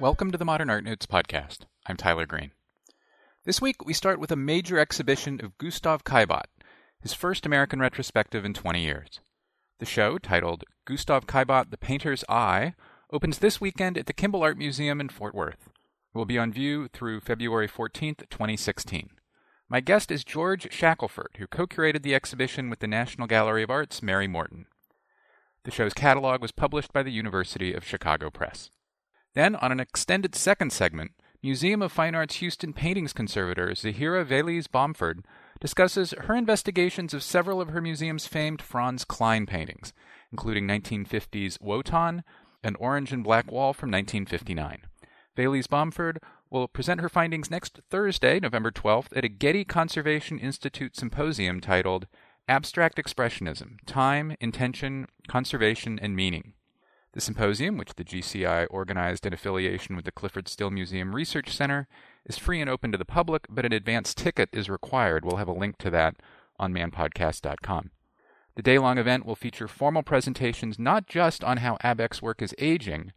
Welcome to the Modern Art Notes podcast. I'm Tyler Green. This week, we start with a major exhibition of Gustave Caillebotte, his first American retrospective in 20 years. The show, titled Gustave Caillebotte, The Painter's Eye, opens this weekend at the Kimbell Art Museum in Fort Worth. It will be on view through February 14, 2016. My guest is George Shackelford, who co-curated the exhibition with the National Gallery of Arts' Mary Morton. The show's catalog was published by the University of Chicago Press. Then, on an extended second segment, Museum of Fine Arts Houston paintings conservator Zahira Véliz-Bomford discusses her investigations of several of her museum's famed Franz Kline paintings, including 1950's Wotan, an orange and black wall from 1959. Véliz-Bomford will present her findings next Thursday, November 12th, at a Getty Conservation Institute symposium titled Abstract Expressionism, Time, Intention, Conservation, and Meaning. The symposium, which the GCI organized in affiliation with the Clifford Still Museum Research Center, is free and open to the public, but an advance ticket is required. We'll have a link to that on manpodcast.com. The day-long event will feature formal presentations not just on how Abeck's work is aging,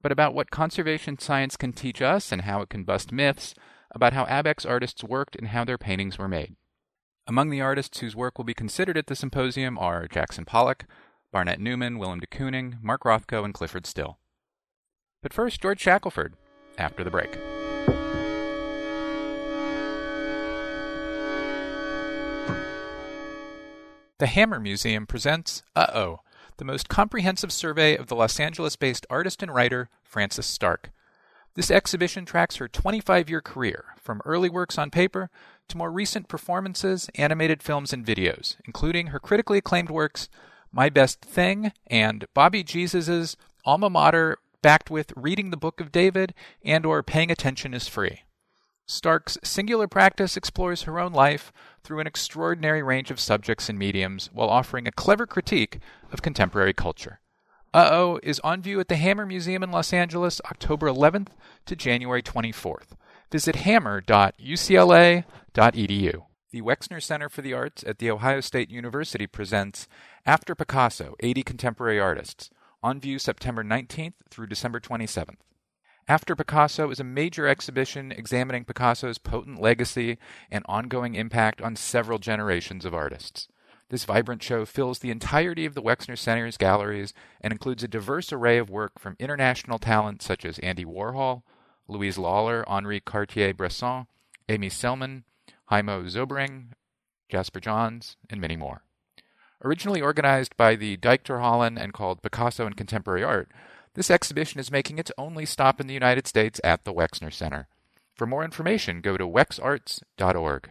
but about what conservation science can teach us and how it can bust myths about how Abeck's artists worked and how their paintings were made. Among the artists whose work will be considered at the symposium are Jackson Pollock, Barnett Newman, Willem de Kooning, Mark Rothko, and Clifford Still. But first, George Shackelford, after the break. The Hammer Museum presents Uh-Oh, the most comprehensive survey of the Los Angeles-based artist and writer Frances Stark. This exhibition tracks her 25-year career, from early works on paper to more recent performances, animated films, and videos, including her critically acclaimed works My Best Thing, and Bobby Jesus's alma mater backed with Reading the Book of David and or Paying Attention is Free. Stark's singular practice explores her own life through an extraordinary range of subjects and mediums while offering a clever critique of contemporary culture. Uh-Oh is on view at the Hammer Museum in Los Angeles, October 11th to January 24th. Visit hammer.ucla.edu. The Wexner Center for the Arts at The Ohio State University presents After Picasso, 80 Contemporary Artists, on view September 19th through December 27th. After Picasso is a major exhibition examining Picasso's potent legacy and ongoing impact on several generations of artists. This vibrant show fills the entirety of the Wexner Center's galleries and includes a diverse array of work from international talent such as Andy Warhol, Louise Lawler, Henri Cartier-Bresson, Amy Sillman, Haimo Zobering, Jasper Johns, and many more. Originally organized by the Dyck ter Hollen and called Picasso and Contemporary Art, this exhibition is making its only stop in the United States at the Wexner Center. For more information, go to wexarts.org.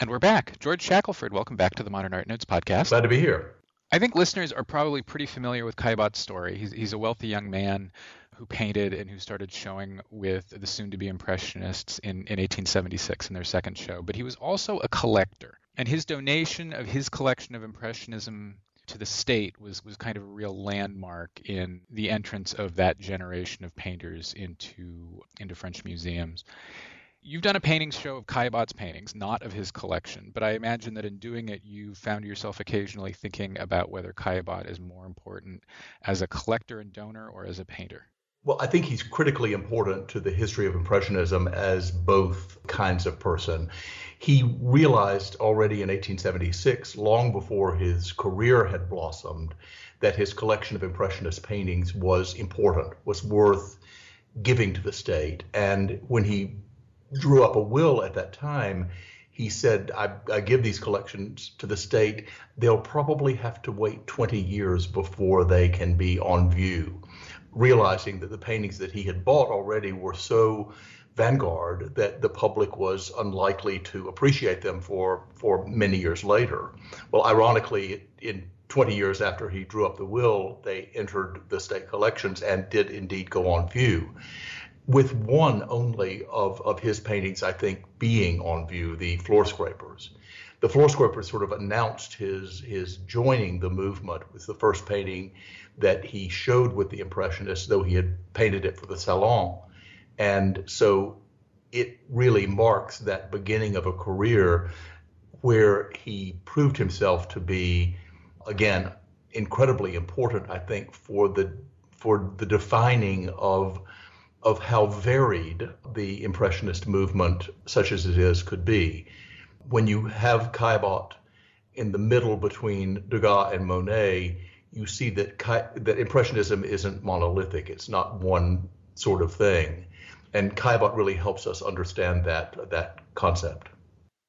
And we're back. George Shackelford, welcome back to the Modern Art Notes podcast. Glad to be here. I think listeners are probably pretty familiar with Caillebotte's story. He's a wealthy young man who painted and who started showing with the soon-to-be Impressionists in 1876 in their second show. But he was also a collector, and his donation of his collection of Impressionism to the state was kind of a real landmark in the entrance of that generation of painters into French museums. You've done a painting show of Caillebotte's paintings, not of his collection, but I imagine that in doing it, you found yourself occasionally thinking about whether Caillebotte is more important as a collector and donor or as a painter. Well, I think he's critically important to the history of Impressionism as both kinds of person. He realized already in 1876, long before his career had blossomed, that his collection of Impressionist paintings was important, was worth giving to the state. And when he drew up a will at that time, he said, I give these collections to the state. They'll probably have to wait 20 years before they can be on view, realizing that the paintings that he had bought already were so vanguard that the public was unlikely to appreciate them for many years later. Well, ironically, in 20 years after he drew up the will, they entered the state collections and did indeed go on view, with one only of his paintings, I think, being on view, the Floor Scrapers. The Floor Scrapers sort of announced his joining the movement. It was the first painting that he showed with the Impressionists, though he had painted it for the Salon. And so it really marks that beginning of a career where he proved himself to be, again, incredibly important, I think, for the defining of how varied the Impressionist movement, such as it is, could be. When you have Caillebotte in the middle between Degas and Monet, you see that Impressionism isn't monolithic. It's not one sort of thing. And Caillebotte really helps us understand that concept.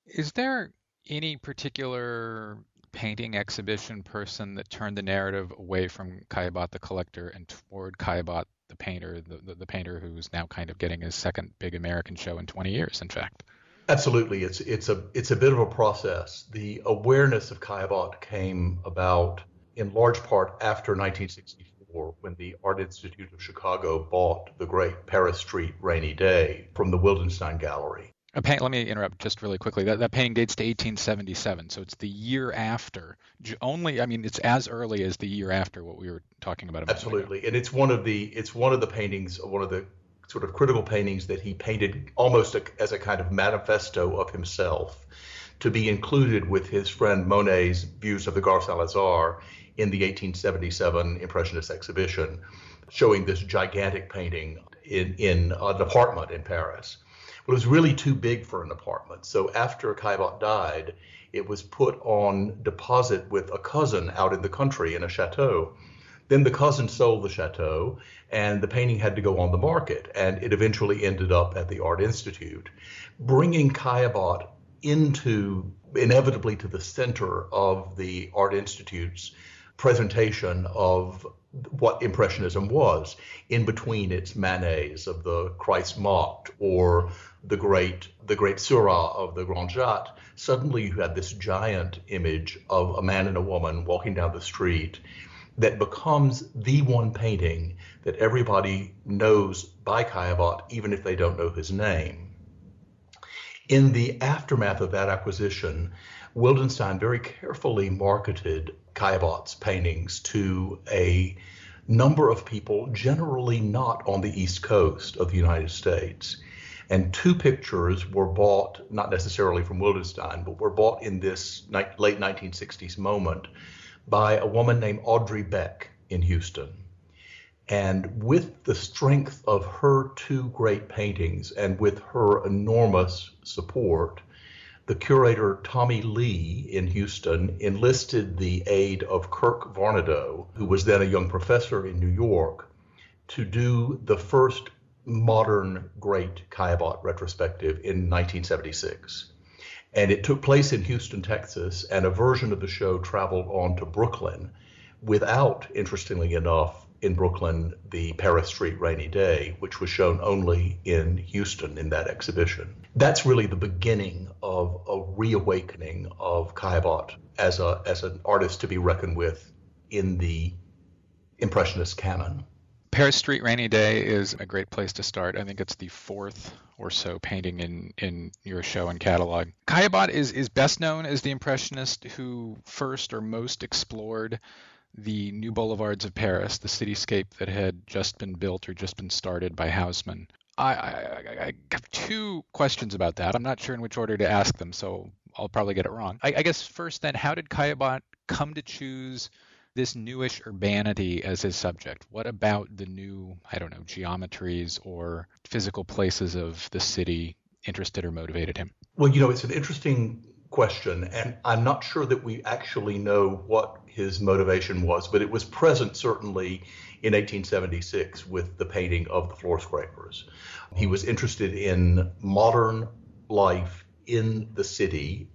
Is there any particular painting, exhibition, person that turned the narrative away from Caillebotte the collector and toward Caillebotte the painter, the painter who's now kind of getting his second big American show in 20 years, in fact? Absolutely. It's a bit of a process. The awareness of Caillebotte came about in large part after 1964, when the Art Institute of Chicago bought the great Paris Street rainy day from the Wildenstein Gallery. Let me interrupt just really quickly. That painting dates to 1877, so it's the year after. It's as early as the year after what we were talking about. Absolutely, and it's one of the paintings, one of the sort of critical paintings that he painted almost as a kind of manifesto of himself, to be included with his friend Monet's views of the Gare Saint-Lazare in the 1877 Impressionist exhibition, showing this gigantic painting in an apartment in Paris. It was really too big for an apartment. So after Caillebotte died, it was put on deposit with a cousin out in the country in a chateau. Then the cousin sold the chateau, and the painting had to go on the market, and it eventually ended up at the Art Institute. Bringing Caillebotte inevitably to the center of the Art Institute's presentation of what Impressionism was, in between its Manets of the Christ Mocked or the great Seurat of the Grand Jatte. Suddenly you had this giant image of a man and a woman walking down the street that becomes the one painting that everybody knows by Caillebotte, even if they don't know his name. In the aftermath of that acquisition, Wildenstein very carefully marketed Caillebotte's paintings to a number of people, generally not on the East Coast of the United States. And two pictures were bought, not necessarily from Wildenstein, but were bought in this late 1960s moment by a woman named Audrey Beck in Houston. And with the strength of her two great paintings and with her enormous support, the curator Tommy Lee in Houston enlisted the aid of Kirk Varnedoe, who was then a young professor in New York, to do the first modern great Caillebotte retrospective in 1976. And it took place in Houston, Texas, and a version of the show traveled on to Brooklyn without, interestingly enough, in Brooklyn, the Paris Street rainy day, which was shown only in Houston in that exhibition. That's really the beginning of a reawakening of Caillebotte as an artist to be reckoned with in the Impressionist canon. Paris Street rainy day is a great place to start. I think it's the fourth or so painting in your show and catalog. Caillebotte is best known as the Impressionist who first or most explored the new boulevards of Paris, the cityscape that had just been built or just been started by Haussmann. I have two questions about that. I'm not sure in which order to ask them, so I'll probably get it wrong. I guess first then, how did Caillebotte come to choose this newish urbanity as his subject? What about the new, geometries or physical places of the city interested or motivated him? Well, it's an interesting question, and I'm not sure that we actually know what his motivation was, but it was present certainly in 1876 with the painting of the floor scrapers. He was interested in modern life in the city,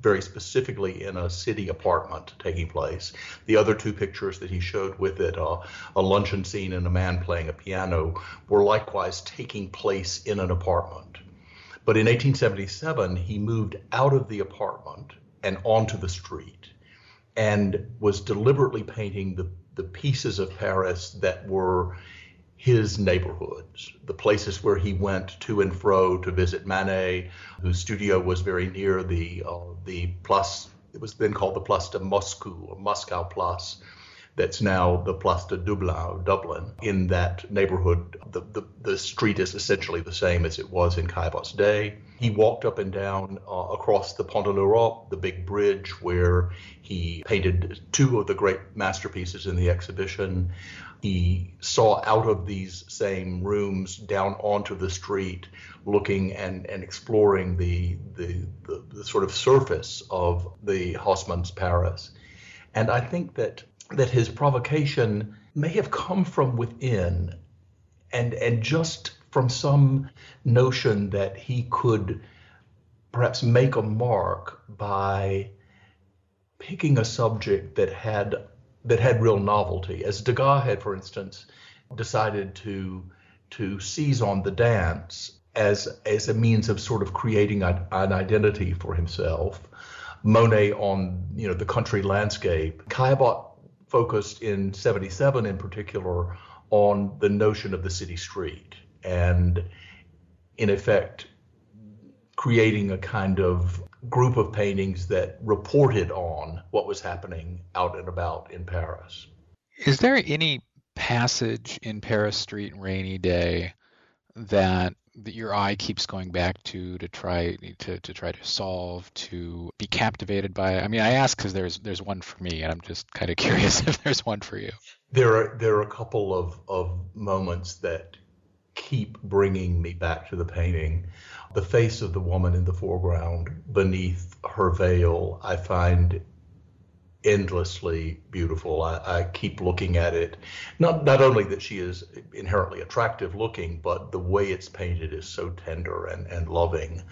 very specifically in a city apartment taking place. The other two pictures that he showed with it, a luncheon scene and a man playing a piano, were likewise taking place in an apartment. But in 1877, he moved out of the apartment and onto the street and was deliberately painting the pieces of Paris that were his neighborhoods, the places where he went to and fro to visit Manet, whose studio was very near the Place, it was then called the Place de Moscou, or Moscow Place, that's now the Place de Dublin, Dublin. In that neighborhood, the street is essentially the same as it was in Caillebotte's day. He walked up and down across the Pont de l'Europe, the big bridge where he painted two of the great masterpieces in the exhibition. He saw out of these same rooms down onto the street, looking and exploring the sort of surface of the Haussmann's Paris. And I think that his provocation may have come from within and just from some notion that he could perhaps make a mark by picking a subject that had real novelty. As Degas had, for instance, decided to seize on the dance as a means of sort of creating an identity for himself. Monet on, the country landscape. Caillebotte focused in 77 in particular on the notion of the city street and, in effect, creating a kind of group of paintings that reported on what was happening out and about in Paris. Is there any passage in Paris Street and Rainy Day that your eye keeps going back to try to solve, to be captivated by? I mean, I ask because there's one for me, and I'm just kind of curious if there's one for you. There are a couple of moments that keep bringing me back to the painting. The face of the woman in the foreground beneath her veil, I find endlessly beautiful. I keep looking at it. Not only that she is inherently attractive looking, but the way it's painted is so tender and loving.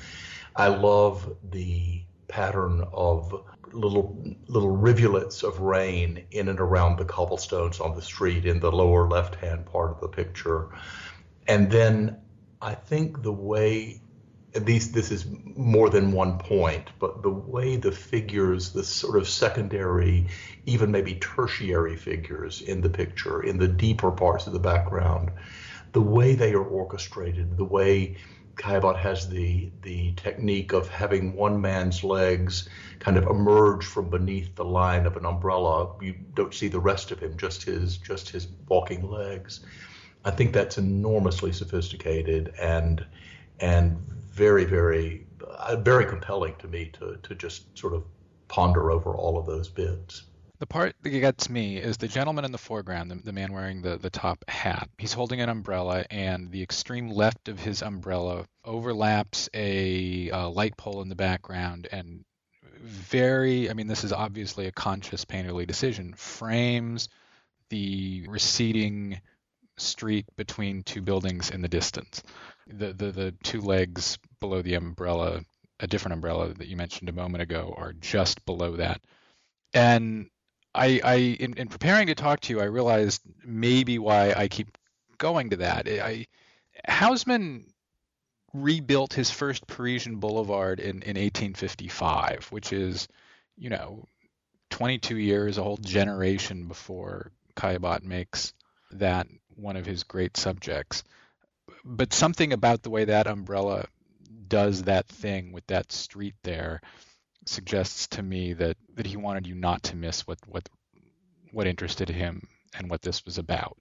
I love the pattern of little rivulets of rain in and around the cobblestones on the street in the lower left-hand part of the picture. And then I think the way, at least this is more than one point, but the way the figures, the sort of secondary, even maybe tertiary figures in the picture, in the deeper parts of the background, the way they are orchestrated, the way Caillebotte has the technique of having one man's legs kind of emerge from beneath the line of an umbrella. You don't see the rest of him, just his walking legs. I think that's enormously sophisticated and very, very, very compelling to me to just sort of ponder over all of those bits. The part that gets me is the gentleman in the foreground, the man wearing the top hat. He's holding an umbrella, and the extreme left of his umbrella overlaps a light pole in the background, and this is obviously a conscious painterly decision, frames the receding street between two buildings in the distance. The two legs below the umbrella, a different umbrella that you mentioned a moment ago, are just below that. And I in preparing to talk to you, I realized maybe why I keep going to that. Haussmann rebuilt his first Parisian boulevard in 1855, which is, 22 years, a whole generation before Caillebotte makes that one of his great subjects. But something about the way that umbrella does that thing with that street there suggests to me that he wanted you not to miss what interested him and what this was about,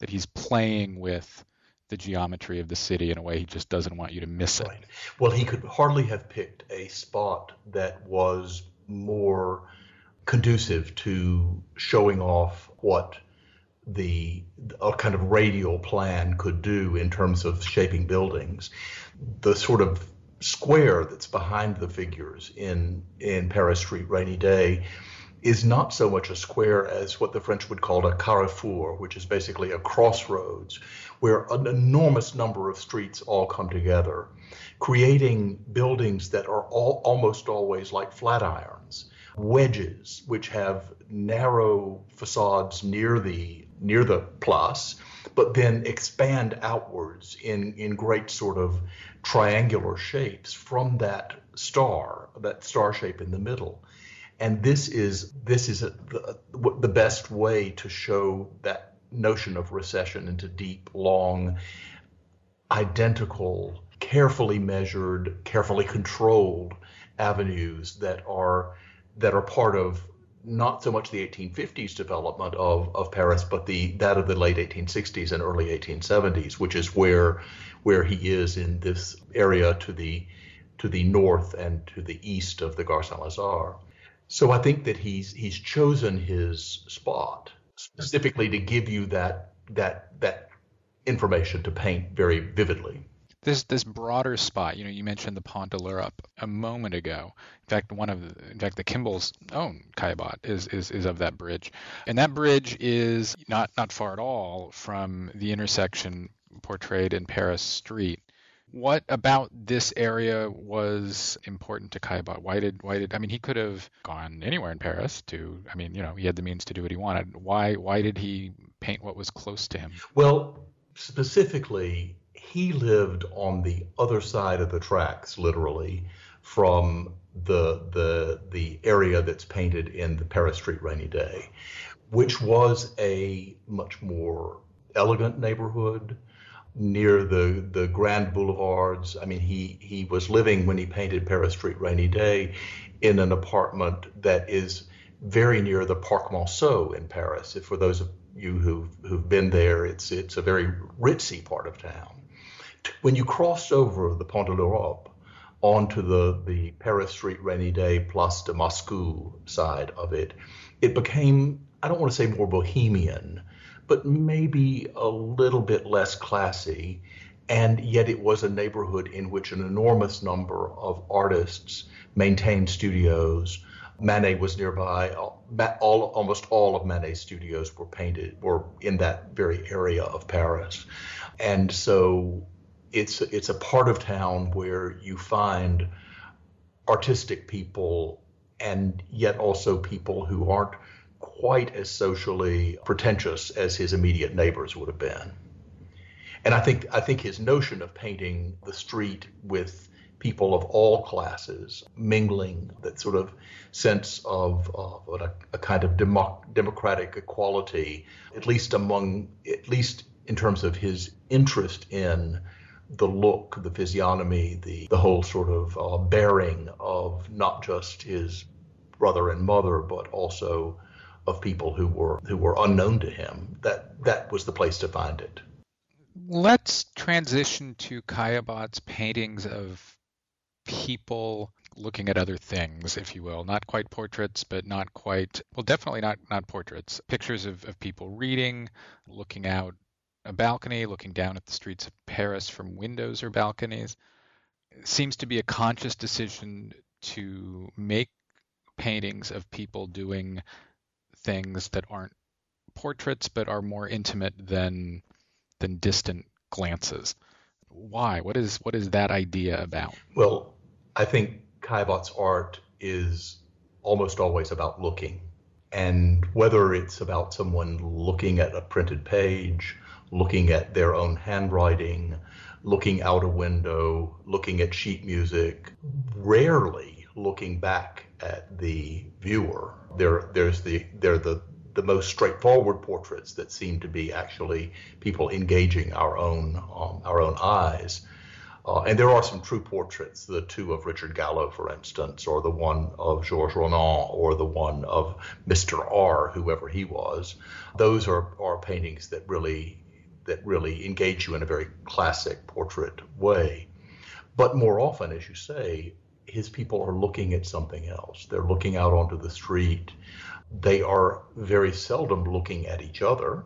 that he's playing with the geometry of the city in a way he just doesn't want you to miss it. Right. Well, he could hardly have picked a spot that was more conducive to showing off what a kind of radial plan could do in terms of shaping buildings. The sort of square that's behind the figures in Paris Street Rainy Day is not so much a square as what the French would call a carrefour, which is basically a crossroads where an enormous number of streets all come together, creating buildings that are almost always like flat irons, wedges which have narrow facades near the place, but then expand outwards in great sort of triangular shapes from that star shape in the middle. And this is the best way to show that notion of recession into deep, long, identical, carefully measured, carefully controlled avenues that are part of not so much the 1850s development of Paris, but that of the late 1860s and early 1870s, which is where he is in this area to the north and to the east of the Gare Saint-Lazare. So I think that he's chosen his spot specifically to give you that information to paint very vividly. This broader spot, you mentioned the Pont de l'Europe a moment ago. In fact, the Kimbell's own Caillebotte is of that bridge, and that bridge is not far at all from the intersection portrayed in Paris Street. What about this area was important to Caillebotte? Why did he could have gone anywhere in Paris to? He had the means to do what he wanted. Why did he paint what was close to him? Well, specifically, he lived on the other side of the tracks, literally, from the area that's painted in the Paris Street Rainy Day, which was a much more elegant neighborhood near the grand boulevards. He was living, when he painted Paris Street Rainy Day, in an apartment that is very near the Parc Monceau in Paris. For those of you who've been there, it's a very ritzy part of town. When you crossed over the Pont de l'Europe onto the Paris Street Rainy Day Place de Moscou side of it, it became, I don't want to say more bohemian, but maybe a little bit less classy. And yet it was a neighborhood in which an enormous number of artists maintained studios. Manet was nearby. Almost all of Manet's studios were in that very area of Paris. And so it's a part of town where you find artistic people, and yet also people who aren't quite as socially pretentious as his immediate neighbors would have been. And I think his notion of painting the street with people of all classes mingling, that sort of sense of a kind of democratic equality, at least in terms of his interest in the look, the physiognomy, the whole sort of bearing of not just his brother and mother, but also of people who were unknown to him. That was the place to find it. Let's transition to Caillebotte's paintings of people looking at other things, if you will. Not quite portraits, but not quite, well, definitely not portraits. Pictures of people reading, looking out a balcony, looking down at the streets of Paris from windows or balconies. It seems to be a conscious decision to make paintings of people doing things that aren't portraits, but are more intimate than distant glances. Why? What is that idea about? Well, I think Caillebotte's art is almost always about looking. And whether it's about someone looking at a printed page, looking at their own handwriting, looking out a window, looking at sheet music, rarely looking back at the viewer. They're the most straightforward portraits that seem to be actually people engaging our own eyes. And there are some true portraits, the two of Richard Gallo, for instance, or the one of Georges Renan, or the one of Mr. R, whoever he was. Those are paintings that really engage you in a very classic portrait way. But more often, as you say, his people are looking at something else. They're looking out onto the street. They are very seldom looking at each other.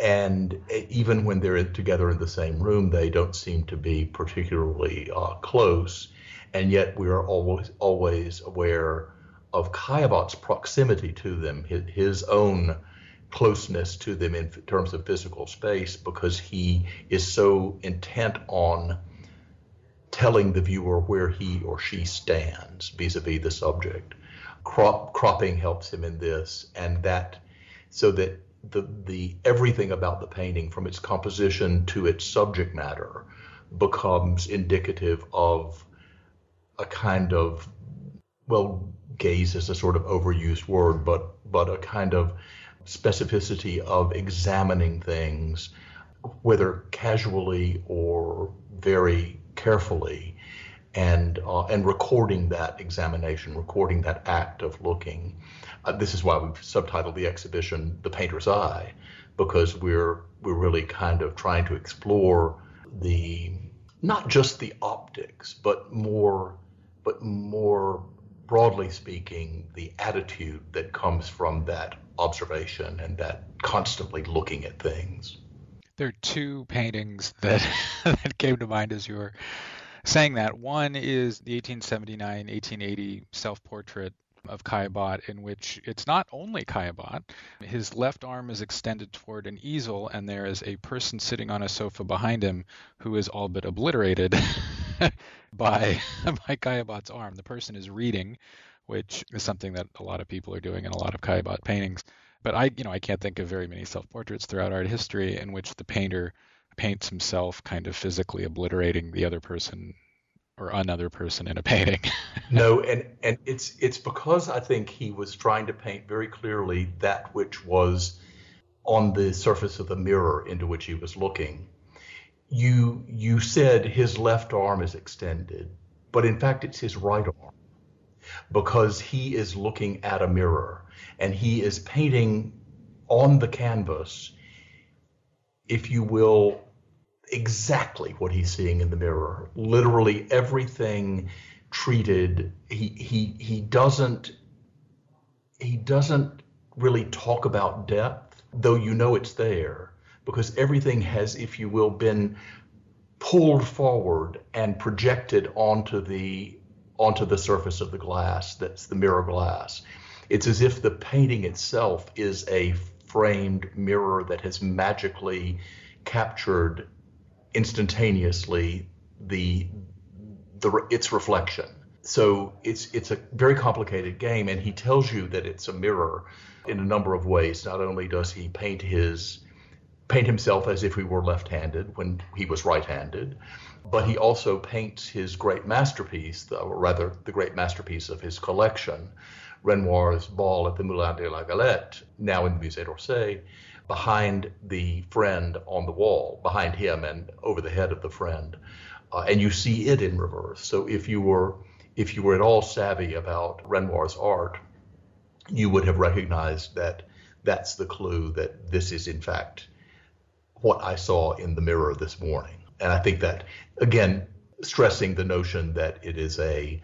And even when they're together in the same room, they don't seem to be particularly close. And yet we are always aware of Caillebotte's proximity to them, his own closeness to them in terms of physical space, because he is so intent on telling the viewer where he or she stands vis-a-vis the subject. Cropping helps him in this, and that, so that the everything about the painting, from its composition to its subject matter, becomes indicative of a kind of, well, gaze is a sort of overused word, but a kind of specificity of examining things, whether casually or very carefully, and recording that examination, recording that act of looking. This is why we've subtitled the exhibition "The Painter's Eye," because we're really kind of trying to explore the not just the optics, but more broadly speaking, the attitude that comes from that observation and that constantly looking at things. There are two paintings that that came to mind as you were saying that. One is the 1879-1880 self-portrait of Caillebotte, in which it's not only Caillebotte. His left arm is extended toward an easel, and there is a person sitting on a sofa behind him who is all but obliterated by Caillebotte's arm. The person is reading, which is something that a lot of people are doing in a lot of Caillebotte paintings. But I can't think of very many self-portraits throughout art history in which the painter paints himself kind of physically obliterating the other person or another person in a painting. No, and it's because I think he was trying to paint very clearly that which was on the surface of the mirror into which he was looking. You said his left arm is extended, but in fact it's his right arm, because he is looking at a mirror and he is painting on the canvas, if you will, exactly what he's seeing in the mirror. Literally everything treated. He doesn't really talk about depth, though it's there, because everything has, if you will, been pulled forward and projected onto the surface of the glass. That's the mirror glass. It's as if the painting itself is a framed mirror that has magically captured instantaneously its reflection. So it's a very complicated game, and he tells you that it's a mirror in a number of ways. Not only does he paint himself as if he were left-handed when he was right-handed, but he also paints his great masterpiece, the great masterpiece of his collection, Renoir's Ball at the Moulin de la Galette, now in the Musée d'Orsay, behind the friend on the wall, behind him and over the head of the friend, and you see it in reverse. So if you were at all savvy about Renoir's art, you would have recognized that that's the clue, that this is in fact what I saw in the mirror this morning. And I think that, again, stressing the notion that it is an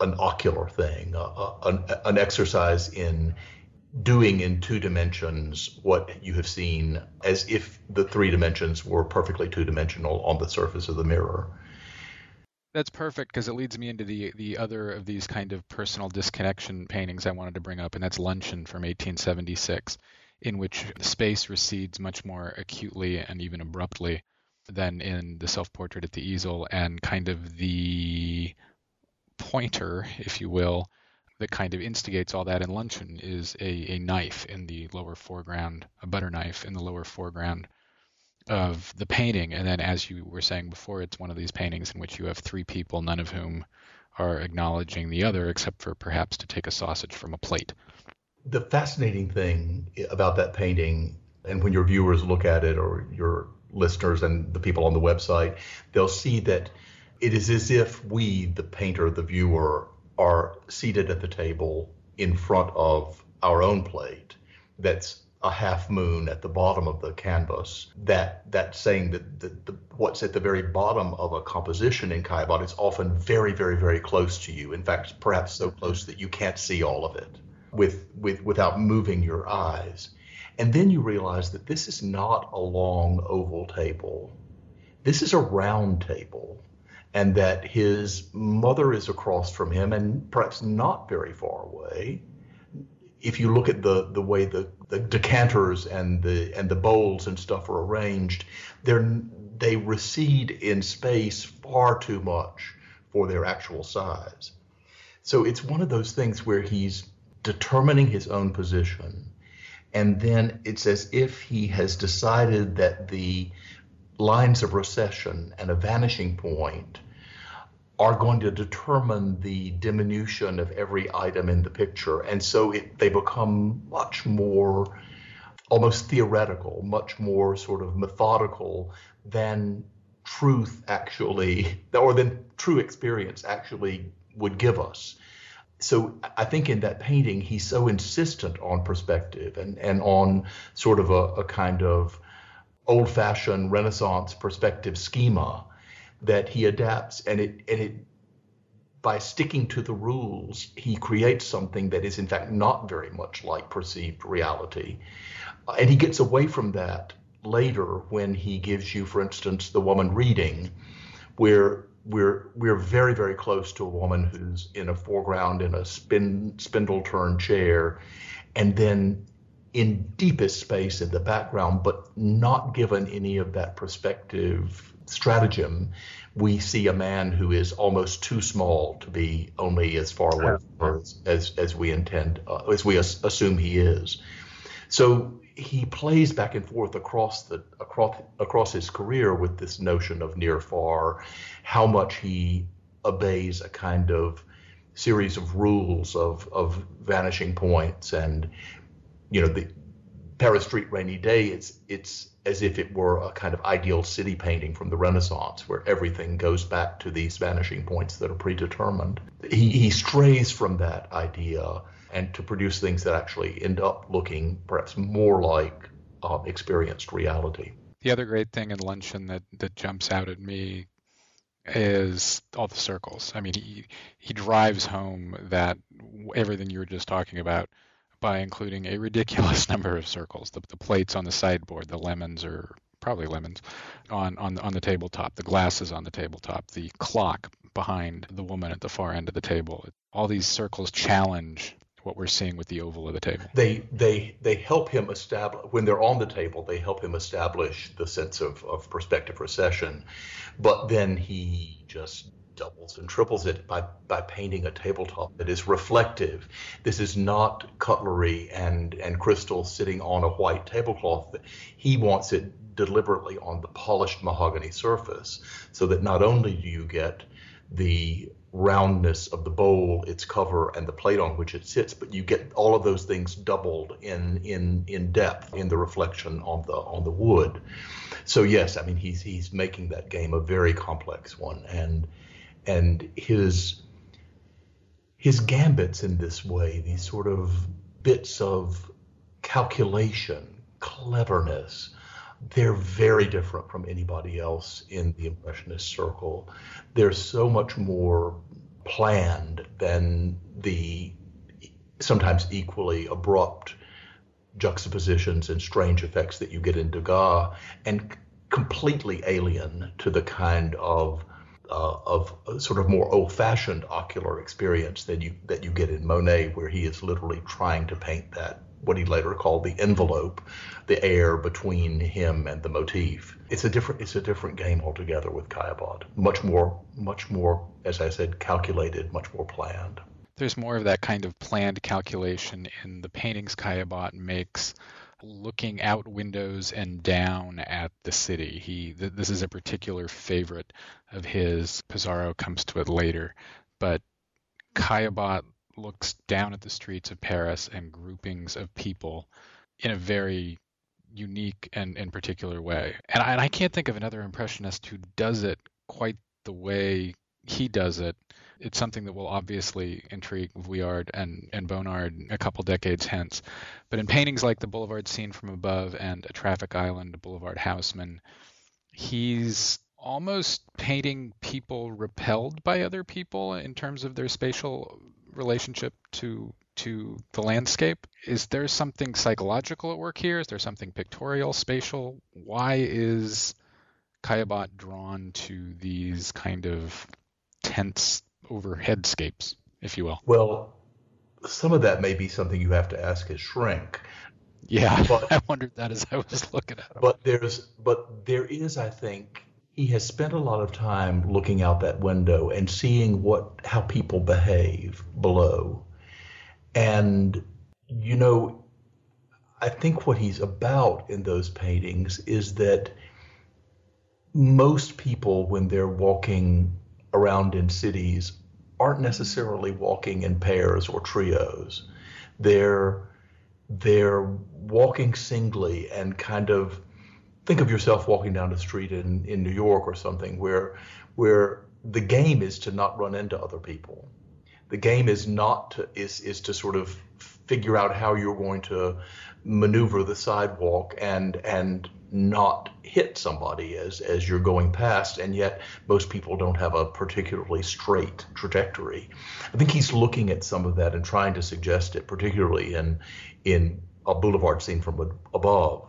ocular thing, an exercise in doing in two dimensions what you have seen as if the three dimensions were perfectly two-dimensional on the surface of the mirror. That's perfect, because it leads me into the other of these kind of personal disconnection paintings I wanted to bring up, and that's Luncheon from 1876, in which space recedes much more acutely and even abruptly than in the self-portrait at the easel, and kind of the pointer, if you will, that kind of instigates all that in Luncheon is a knife in the lower foreground, a butter knife in the lower foreground of the painting. And then, as you were saying before, it's one of these paintings in which you have three people, none of whom are acknowledging the other, except for perhaps to take a sausage from a plate. The fascinating thing about that painting, and when your viewers look at it, or your listeners and the people on the website, they'll see that it is as if we, the painter, the viewer, are seated at the table in front of our own plate that's a half moon at the bottom of the canvas. That's saying that what's at the very bottom of a composition in Caillebotte is often very, very, very close to you. In fact, perhaps so close that you can't see all of it without moving your eyes. And then you realize that this is not a long oval table. This is a round table. And that his mother is across from him, and perhaps not very far away. If you look at the way the decanters and the bowls and stuff are arranged, they recede in space far too much for their actual size. So it's one of those things where he's determining his own position, and then it's as if he has decided that the lines of recession and a vanishing point are going to determine the diminution of every item in the picture. And so they become much more almost theoretical, much more sort of methodical than truth actually, or than true experience actually would give us. So I think in that painting, he's so insistent on perspective and on sort of a kind of old-fashioned Renaissance perspective schema that he adapts, and it by sticking to the rules, he creates something that is in fact not very much like perceived reality. And he gets away from that later when he gives you, for instance, The Woman Reading, where we're very, very close to a woman who's in a foreground in a spindle-turned chair, and then in deepest space in the background, but not given any of that perspective stratagem, we see a man who is almost too small to be only as far away from her as we intend, as we assume he is. So he plays back and forth across his career with this notion of near far, how much he obeys a kind of series of rules of vanishing points, and you know, the Paris Street Rainy Day, it's as if it were a kind of ideal city painting from the Renaissance, where everything goes back to these vanishing points that are predetermined. He strays from that idea, and to produce things that actually end up looking perhaps more like experienced reality. The other great thing in Luncheon that jumps out at me is all the circles. I mean, he drives home that everything you were just talking about by including a ridiculous number of circles. The plates on the sideboard, the lemons are probably lemons on the tabletop, the glasses on the tabletop, the clock behind the woman at the far end of the table. All these circles challenge what we're seeing with the oval of the table. They help him establish, when they're on the table, they help him establish the sense of perspective recession, but then he just doubles and triples it by painting a tabletop that is reflective. This is not cutlery and crystal sitting on a white tablecloth. He wants it deliberately on the polished mahogany surface, so that not only do you get the roundness of the bowl, its cover, and the plate on which it sits, but you get all of those things doubled in depth in the reflection on the wood. So yes, I mean he's making that game a very complex one, and his gambits in this way, these sort of bits of calculation, cleverness, they're very different from anybody else in the Impressionist circle. They're so much more planned than the sometimes equally abrupt juxtapositions and strange effects that you get in Degas, and completely alien to the kind of sort of more old-fashioned ocular experience that you get in Monet, where he is literally trying to paint that, what he later called the envelope, the air between him and the motif. It's a different game altogether with Caillebotte. Much more, as I said, calculated, much more planned. There's more of that kind of planned calculation in the paintings Caillebotte makes, looking out windows and down at the city. This is a particular favorite of his. Pissarro comes to it later, but Caillebotte looks down at the streets of Paris and groupings of people in a very unique and particular way. And I can't think of another Impressionist who does it quite the way he does it. It's something that will obviously intrigue Vuillard and Bonnard a couple decades hence. But in paintings like The Boulevard Seen from Above and A Traffic Island, Boulevard Houseman, he's almost painting people repelled by other people in terms of their spatial relationship to the landscape. Is there something psychological at work here? Is there something pictorial, spatial? Why is Caillebotte drawn to these kind of tense overheadscapes, if you will? Well, some of that may be something you have to ask his shrink. Yeah, but, I wondered that as I was looking at him. But there is, I think, he has spent a lot of time looking out that window and seeing how people behave below. And, you know, I think what he's about in those paintings is that most people, when they're walking around in cities, aren't necessarily walking in pairs or trios. They're walking singly and kind of think of yourself walking down the street in New York or something where the game is to not run into other people. The game is not to, is to sort of figure out how you're going to maneuver the sidewalk and not hit somebody as you're going past, and yet most people don't have a particularly straight trajectory. I think he's looking at some of that and trying to suggest it, particularly in a boulevard scene from above.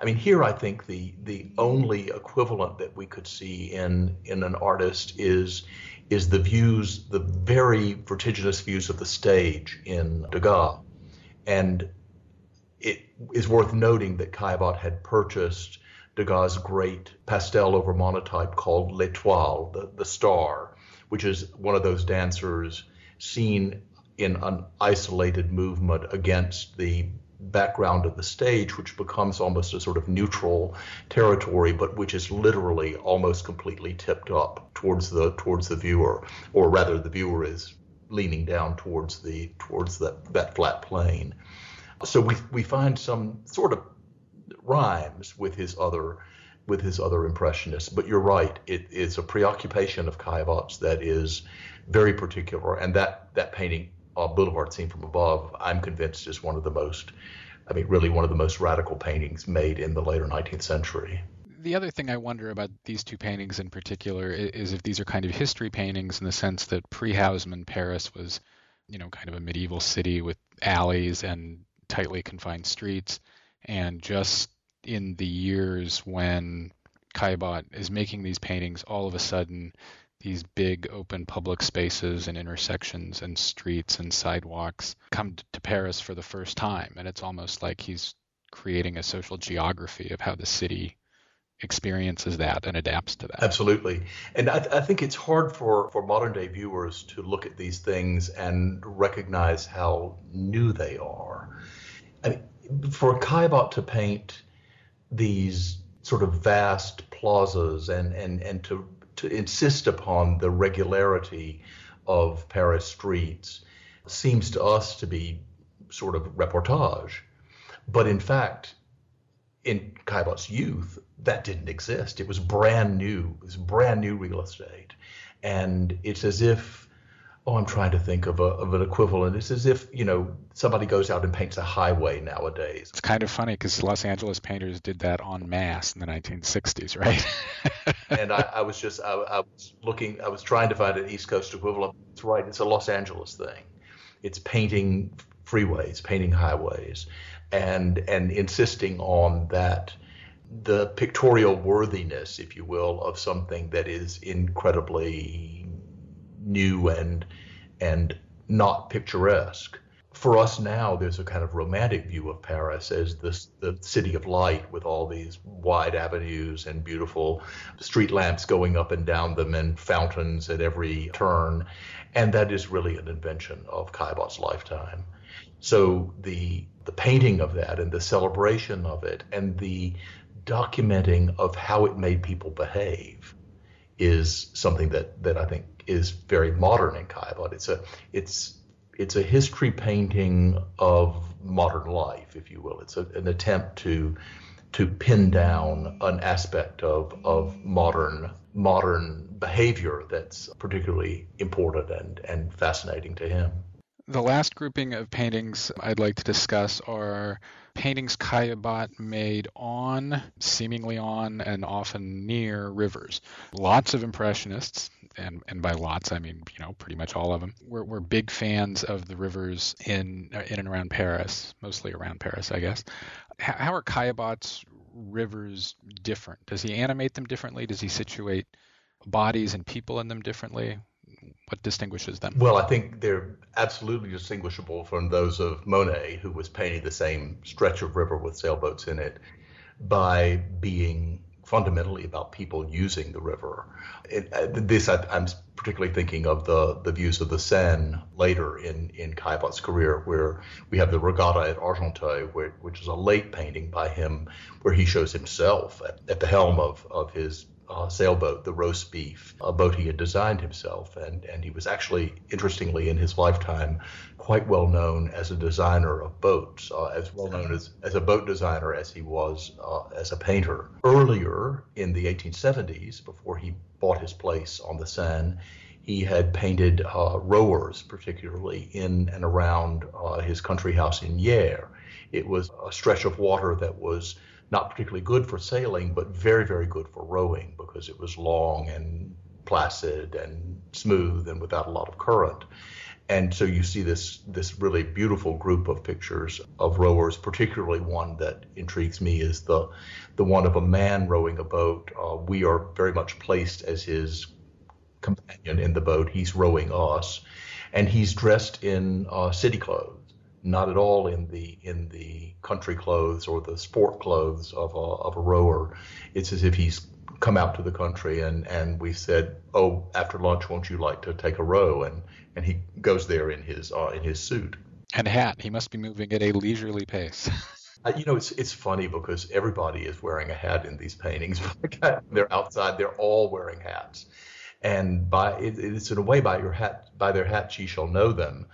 I mean, here I think the only equivalent that we could see in an artist is the views, the very vertiginous views of the stage in Degas. And it is worth noting that Caillebotte had purchased Degas' great pastel over monotype called L'Étoile, the star, which is one of those dancers seen in an isolated movement against the background of the stage, which becomes almost a sort of neutral territory, but which is literally almost completely tipped up towards the viewer, or rather the viewer is leaning down towards that flat plane. So we find some sort of rhymes with his other impressionists, but you're right, it is a preoccupation of Caillebotte's that is very particular, and that painting, A Boulevard Scene from Above, I'm convinced is one of the most, I mean, really one of the most radical paintings made in the later 19th century. The other thing I wonder about these two paintings in particular is if these are kind of history paintings in the sense that pre-Haussmann Paris was, you know, kind of a medieval city with alleys and tightly confined streets. And just in the years when Caillebotte is making these paintings, all of a sudden these big open public spaces and intersections and streets and sidewalks come to Paris for the first time. And it's almost like he's creating a social geography of how the city experiences that and adapts to that. Absolutely. And I think it's hard for modern day viewers to look at these things and recognize how new they are. And for Caillebotte to paint these sort of vast plazas and to insist upon the regularity of Paris streets seems to us to be sort of reportage. But in fact, in Caillebotte's youth, that didn't exist. It was brand new. It was brand new real estate. And it's as if, I'm trying to think of an equivalent. It's as if, you know, somebody goes out and paints a highway nowadays. It's kind of funny because Los Angeles painters did that en masse in the 1960s, right? And I was trying to find an East Coast equivalent. It's right. It's a Los Angeles thing. It's painting freeways, painting highways, and insisting on that, the pictorial worthiness, if you will, of something that is incredibly new and not picturesque. For us now, there's a kind of romantic view of Paris as the city of light with all these wide avenues and beautiful street lamps going up and down them and fountains at every turn. And that is really an invention of Caillebotte's lifetime. So the painting of that and the celebration of it and the documenting of how it made people behave is something that I think is very modern in Caillebotte. It's a history painting of modern life, if you will. It's an attempt to pin down an aspect of modern behavior that's particularly important and fascinating to him. The last grouping of paintings I'd like to discuss are paintings Caillebotte made seemingly on, and often near rivers. Lots of impressionists, and by lots I mean, you know, pretty much all of them, were big fans of the rivers in and around Paris, mostly around Paris, I guess. How are Caillebotte's rivers different? Does he animate them differently? Does he situate bodies and people in them differently? What distinguishes them? Well, I think they're absolutely distinguishable from those of Monet, who was painting the same stretch of river with sailboats in it, by being fundamentally about people using the river. I'm particularly thinking of the views of the Seine later in Caillebotte's career, where we have the Regatta at Argenteuil, which is a late painting by him, where he shows himself at the helm of his sailboat, the roast beef, a boat he had designed himself. And he was actually, interestingly, in his lifetime, quite well known as a designer of boats, as well known as a boat designer as he was as a painter. Earlier in the 1870s, before he bought his place on the Seine, he had painted rowers, particularly in and around his country house in Yerres. It was a stretch of water that was not particularly good for sailing, but very, very good for rowing because it was long and placid and smooth and without a lot of current. And so you see this really beautiful group of pictures of rowers. Particularly one that intrigues me is the one of a man rowing a boat. We are very much placed as his companion in the boat. He's rowing us, and he's dressed in city clothes, not at all in the country clothes or the sport clothes of a rower. It's as if he's come out to the country, and we said, "Oh, after lunch, won't you like to take a row?" And he goes there in his suit and hat. He must be moving at a leisurely pace. It's funny because everybody is wearing a hat in these paintings. They're outside. They're all wearing hats. And it's in a way, by their hats ye shall know them,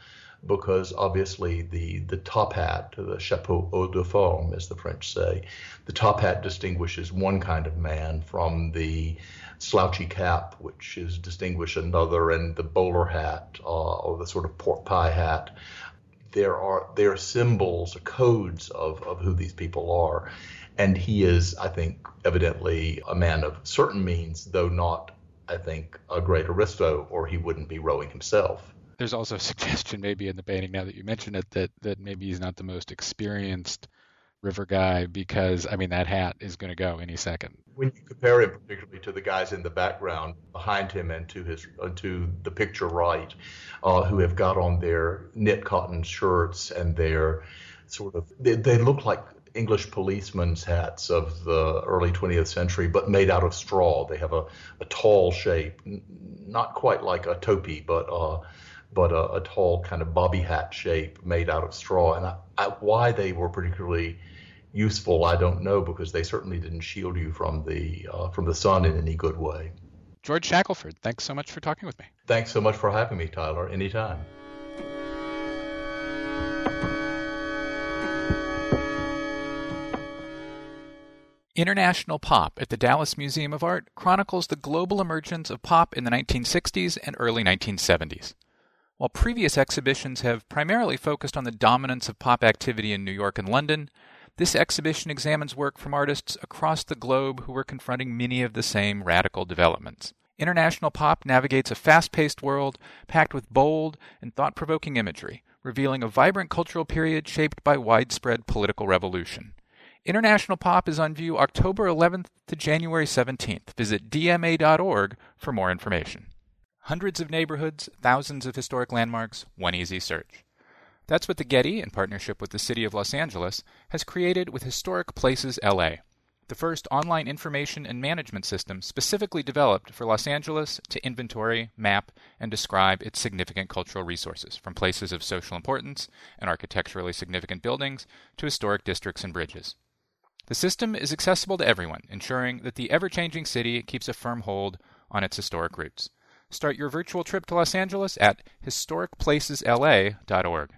because obviously the top hat, the chapeau haut de forme, as the French say, the top hat distinguishes one kind of man from the slouchy cap, which is distinguish another, and the bowler hat or the sort of pork pie hat. There are symbols, codes of who these people are, and he is, I think, evidently a man of certain means, though not, I think, a great aristo, or he wouldn't be rowing himself. There's also a suggestion maybe in the painting, now that you mention it, that maybe he's not the most experienced river guy, because, I mean, that hat is going to go any second. When you compare him particularly to the guys in the background behind him and to the picture right, who have got on their knit cotton shirts and their sort of, they look like English policemen's hats of the early 20th century, but made out of straw. They have a tall shape, not quite like a topi, but a tall kind of bobby hat shape made out of straw. And why they were particularly useful, I don't know, because they certainly didn't shield you from the sun in any good way. George Shackelford, thanks so much for talking with me. Thanks so much for having me, Tyler. Anytime. International Pop at the Dallas Museum of Art chronicles the global emergence of pop in the 1960s and early 1970s. While previous exhibitions have primarily focused on the dominance of pop activity in New York and London, this exhibition examines work from artists across the globe who were confronting many of the same radical developments. International Pop navigates a fast-paced world packed with bold and thought-provoking imagery, revealing a vibrant cultural period shaped by widespread political revolution. International Pop is on view October 11th to January 17th. Visit dma.org for more information. Hundreds of neighborhoods, thousands of historic landmarks, one easy search. That's what the Getty, in partnership with the City of Los Angeles, has created with Historic Places LA, the first online information and management system specifically developed for Los Angeles to inventory, map, and describe its significant cultural resources, from places of social importance and architecturally significant buildings to historic districts and bridges. The system is accessible to everyone, ensuring that the ever-changing city keeps a firm hold on its historic roots. Start your virtual trip to Los Angeles at historicplacesla.org.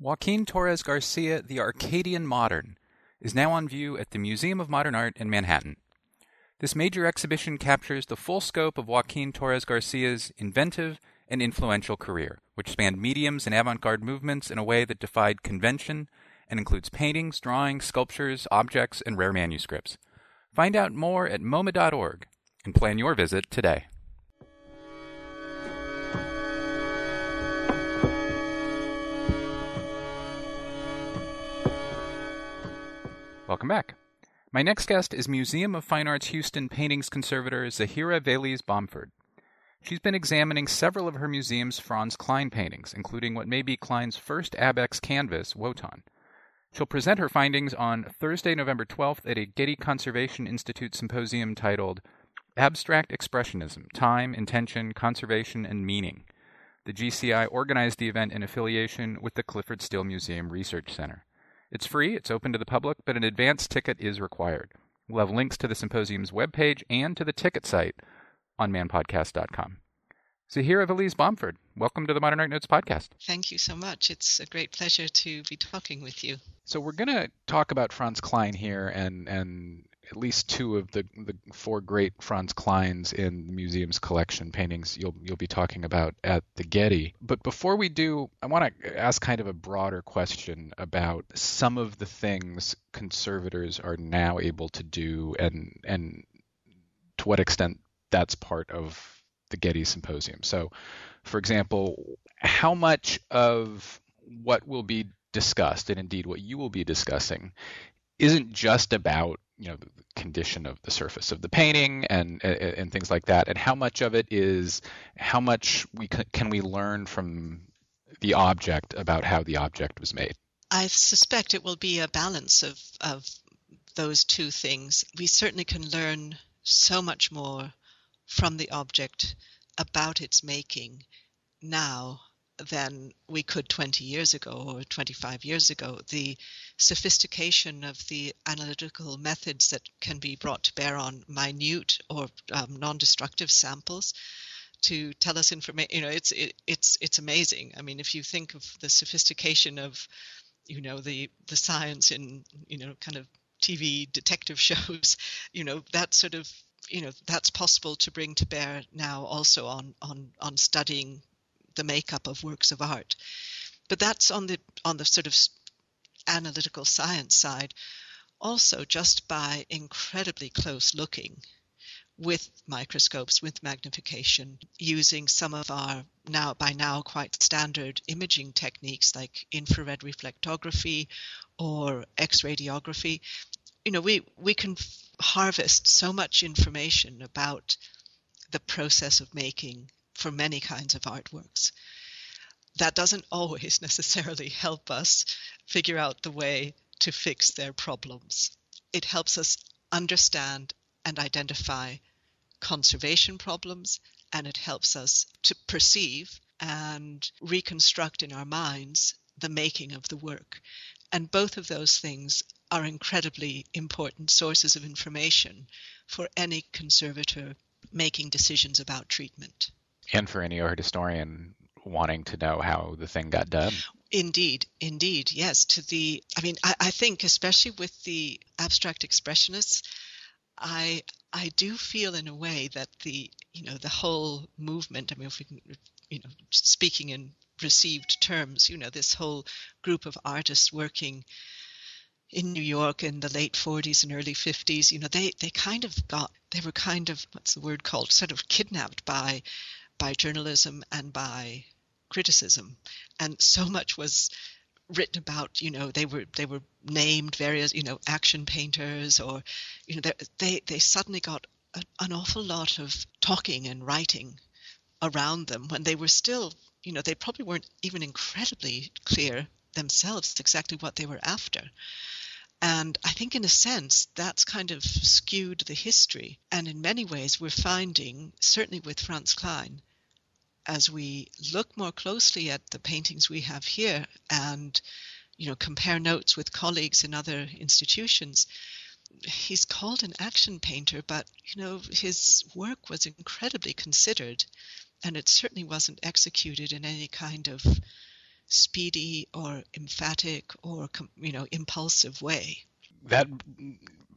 Joaquin Torres Garcia, the Arcadian Modern, is now on view at the Museum of Modern Art in Manhattan. This major exhibition captures the full scope of Joaquin Torres Garcia's inventive and influential career, which spanned mediums and avant-garde movements in a way that defied convention, and includes paintings, drawings, sculptures, objects, and rare manuscripts. Find out more at MoMA.org and plan your visit today. Welcome back. My next guest is Museum of Fine Arts Houston paintings conservator Zahira Véliz-Bomford. She's been examining several of her museum's Franz Kline paintings, including what may be Kline's first Abex canvas, Wotan. She'll present her findings on Thursday, November 12th at a Getty Conservation Institute symposium titled Abstract Expressionism, Time, Intention, Conservation, and Meaning. The GCI organized the event in affiliation with the Clifford Still Museum Research Center. It's free, it's open to the public, but an advance ticket is required. We'll have links to the symposium's webpage and to the ticket site on manpodcast.com. Zahira Véliz-Bomford, welcome to the Modern Art Notes podcast. Thank you so much. It's a great pleasure to be talking with you. So we're going to talk about Franz Kline here and at least two of the four great Franz Klines in the museum's collection paintings you'll be talking about at the Getty. But before we do, I want to ask kind of a broader question about some of the things conservators are now able to do and to what extent that's part of the Getty Symposium. So, for example, how much of what will be discussed, and indeed what you will be discussing, isn't just about, you know, the condition of the surface of the painting and things like that, and how much of it is how much can we learn from the object about how the object was made? I suspect it will be a balance of those two things. We certainly can learn so much more from the object about its making now than we could 20 years ago or 25 years ago. The sophistication of the analytical methods that can be brought to bear on minute or non-destructive samples to tell us information, you know, it's amazing. I mean, if you think of the sophistication of, you know, the science in, you know, kind of TV detective shows, you know, that sort of, you know, that's possible to bring to bear now also on studying the makeup of works of art. But that's on the sort of analytical science side. Also, just by incredibly close looking with microscopes, with magnification, using some of our by now quite standard imaging techniques like infrared reflectography or X-radiography, you know, we can harvest so much information about the process of making for many kinds of artworks. That doesn't always necessarily help us figure out the way to fix their problems. It helps us understand and identify conservation problems, and it helps us to perceive and reconstruct in our minds the making of the work. And both of those things are incredibly important sources of information for any conservator making decisions about treatment. And for any art historian wanting to know how the thing got done. Indeed, yes. I think especially with the abstract expressionists, I do feel in a way that the whole movement, I mean, if we can, you know, speaking in received terms, you know, this whole group of artists working in New York in the late 40s and early 50s, you know, they were kind of sort of kidnapped by journalism and by criticism, and so much was written about. You know, they were named various, you know, action painters, or, you know, they suddenly got an awful lot of talking and writing around them when they were still, you know, they probably weren't even incredibly clear themselves exactly what they were after. And I think in a sense, that's kind of skewed the history. And in many ways, we're finding, certainly with Franz Kline, as we look more closely at the paintings we have here and, you know, compare notes with colleagues in other institutions, he's called an action painter, but, you know, his work was incredibly considered, and it certainly wasn't executed in any kind of speedy or emphatic or, you know, impulsive way. That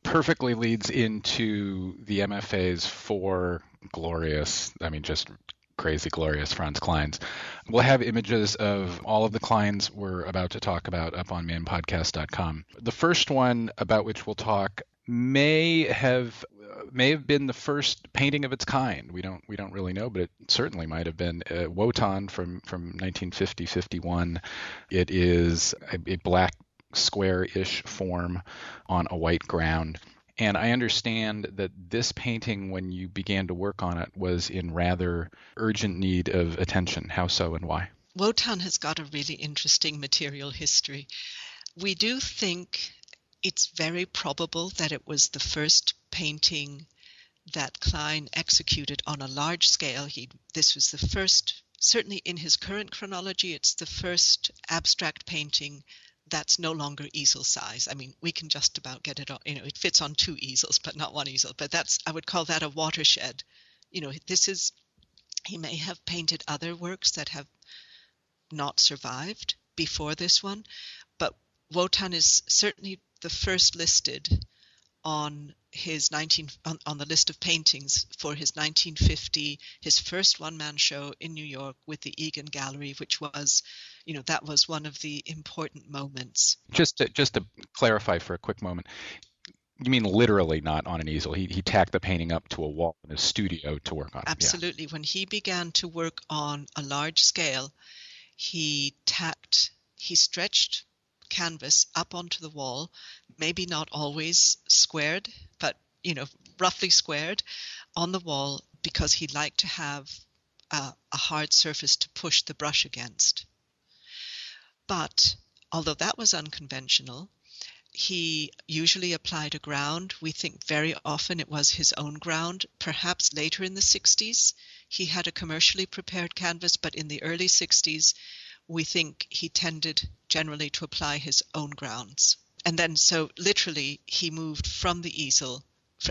perfectly leads into the MFA's four glorious, I mean, just crazy glorious Franz Klines. We'll have images of all of the Klines we're about to talk about up on manpodcast.com. The first one about which we'll talk may have been the first painting of its kind. We don't really know, but it certainly might have been Wotan from 1950-51. It is a black square-ish form on a white ground. And I understand that this painting, when you began to work on it, was in rather urgent need of attention. How so and why? Wotan has got a really interesting material history. We do think it's very probable that it was the first painting that Kline executed on a large scale. This was the first, certainly in his current chronology, it's the first abstract painting that's no longer easel size. I mean, we can just about get it on, you know, it fits on two easels, but not one easel. But that's, I would call that a watershed. You know, this is, he may have painted other works that have not survived before this one, but Wotan is certainly the first listed on his on the list of paintings for his 1950, his first one-man show in New York with the Egan Gallery, which was, you know, that was one of the important moments. Just to clarify for a quick moment, you mean literally not on an easel. He tacked the painting up to a wall in his studio to work on it. Absolutely. Yeah. When he began to work on a large scale, he stretched canvas up onto the wall, maybe not always squared, but, you know, roughly squared on the wall, because he liked to have a hard surface to push the brush against. But although that was unconventional, he usually applied a ground. We think very often it was his own ground. Perhaps later in the 60s, he had a commercially prepared canvas, but in the early 60s, we think he tended generally to apply his own grounds. And then, so literally, he moved from the easel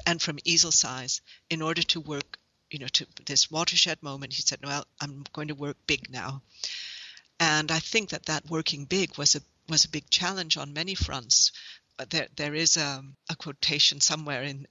and from easel size in order to work, you know, to this watershed moment. He said, well, I'm going to work big now. And I think that working big was a big challenge on many fronts. There is a quotation somewhere in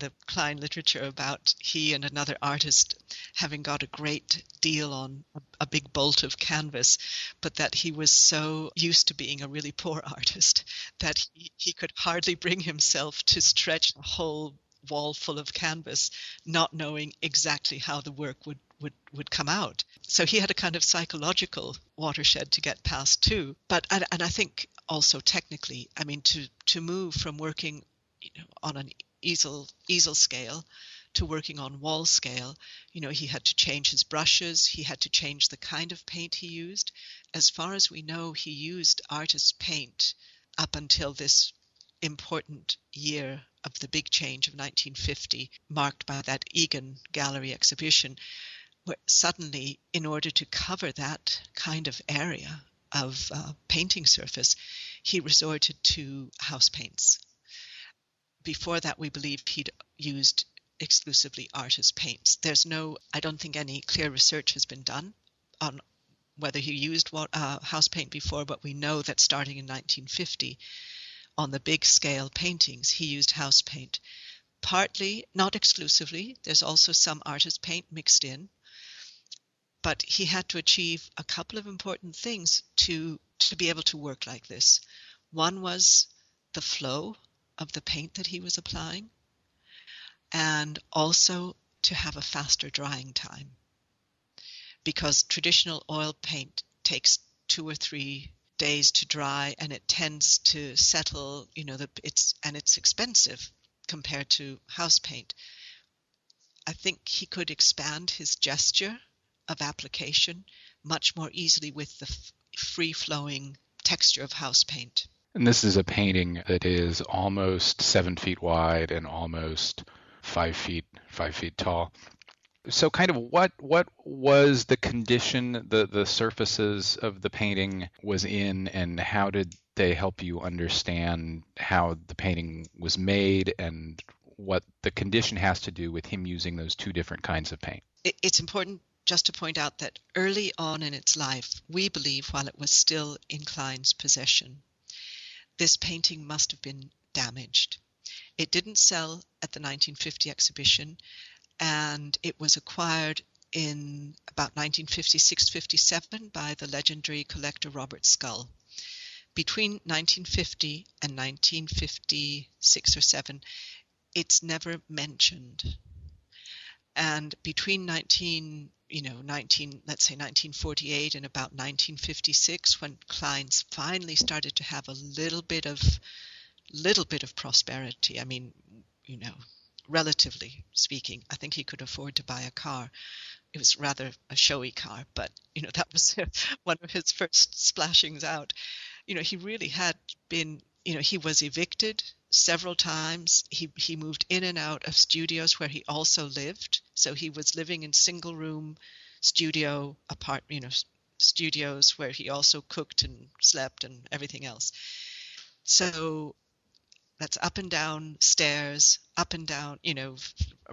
the Kline literature about he and another artist having got a great deal on a big bolt of canvas, but that he was so used to being a really poor artist that he could hardly bring himself to stretch a whole wall full of canvas, not knowing exactly how the work would come out. So he had a kind of psychological watershed to get past too. But and I think also technically, I mean, to move from working, you know, on an easel scale to working on wall scale, you know, he had to change his brushes. He had to change the kind of paint he used. As far as we know, he used artist paint up until this important year of the big change of 1950, marked by that Egan Gallery exhibition, where suddenly, in order to cover that kind of area of painting surface, he resorted to house paints. Before that, we believe he'd used exclusively artist paints. I don't think any clear research has been done on whether he used house paint before, but we know that starting in 1950, on the big scale paintings, he used house paint. Partly, not exclusively, there's also some artist paint mixed in, but he had to achieve a couple of important things to be able to work like this. One was the flow of the paint that he was applying, and also to have a faster drying time, because traditional oil paint takes 2 or 3 days to dry, and it tends to settle, you know, it's expensive compared to house paint. I think he could expand his gesture of application much more easily with the free-flowing texture of house paint. And this is a painting that is almost 7 feet wide and almost 5 feet tall. So kind of what was the condition the surfaces of the painting was in, and how did they help you understand how the painting was made and what the condition has to do with him using those two different kinds of paint? It's important just to point out that early on in its life, we believe while it was still in Kline's possession, this painting must have been damaged. It didn't sell at the 1950 exhibition, and it was acquired in about 1956-57 by the legendary collector Robert Scull. Between 1950 and 1956 or 7, it's never mentioned. And between 1948 and about 1956, when Kline finally started to have a little bit of prosperity, I mean, you know, relatively speaking, I think he could afford to buy a car. It was rather a showy car, but, you know, that was one of his first splashings out. You know, he really had been, you know, he was evicted several times. He moved in and out of studios where he also lived. So he was living in single room studio apartment, you know, studios where he also cooked and slept and everything else. So that's up and down stairs, up and down, you know,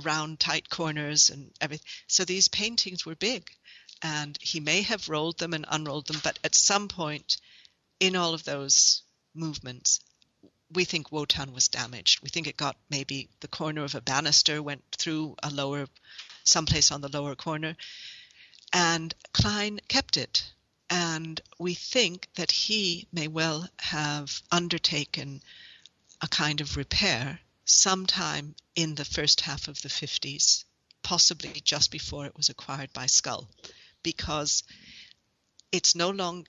around tight corners and everything. So these paintings were big, and he may have rolled them and unrolled them, but at some point in all of those movements, we think Wotan was damaged. We think it got, maybe the corner of a banister went through a lower, someplace on the lower corner, and Kline kept it. And we think that he may well have undertaken a kind of repair sometime in the first half of the 50s, possibly just before it was acquired by Scull, because it's no longer,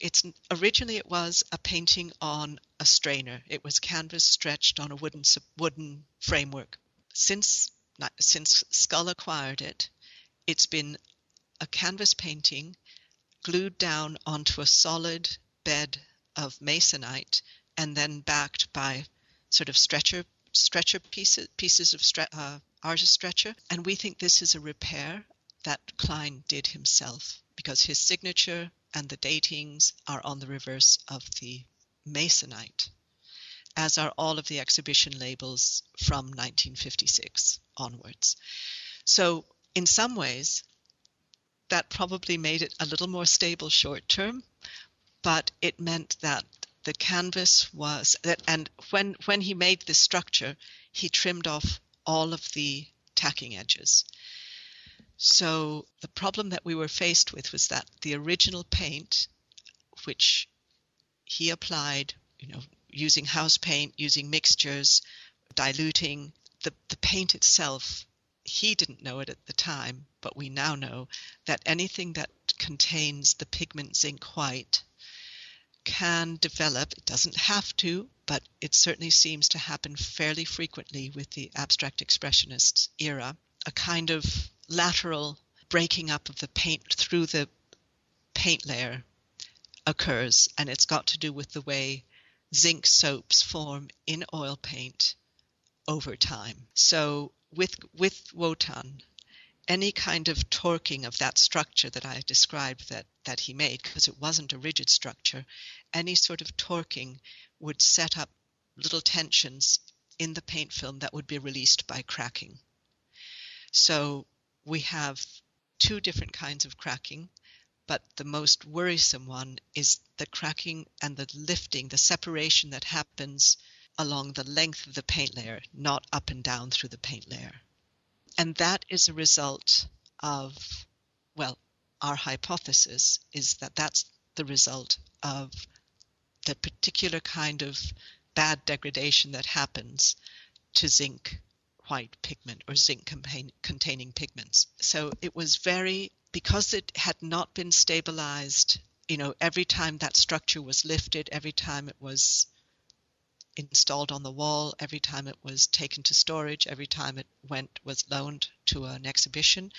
originally it was a painting on a strainer. It was canvas stretched on a wooden framework. Since Scull acquired it, it's been a canvas painting glued down onto a solid bed of masonite and then backed by sort of stretcher pieces of artist stretcher. And we think this is a repair that Kline did himself, because his signature and the datings are on the reverse of the masonite, as are all of the exhibition labels from 1956 onwards. So in some ways, that probably made it a little more stable short term, but it meant that the canvas was, and when he made this structure, he trimmed off all of the tacking edges. So the problem that we were faced with was that the original paint, which he applied, you know, using house paint, using mixtures, diluting, the paint itself, he didn't know it at the time, but we now know that anything that contains the pigment zinc white can develop. It doesn't have to, but it certainly seems to happen fairly frequently with the abstract expressionist era, a kind of lateral breaking up of the paint through the paint layer occurs, and it's got to do with the way zinc soaps form in oil paint over time. So with Wotan, any kind of torquing of that structure that I described that he made, because it wasn't a rigid structure, any sort of torquing would set up little tensions in the paint film that would be released by cracking. So we have two different kinds of cracking, but the most worrisome one is the cracking and the lifting, the separation that happens along the length of the paint layer, not up and down through the paint layer. And that is a result of, well, our hypothesis is that that's the result of the particular kind of bad degradation that happens to zinc white pigment or zinc containing pigments. So it was because it had not been stabilized, you know, every time that structure was lifted, every time it was installed on the wall, every time it was taken to storage, every time it was loaned to an exhibition,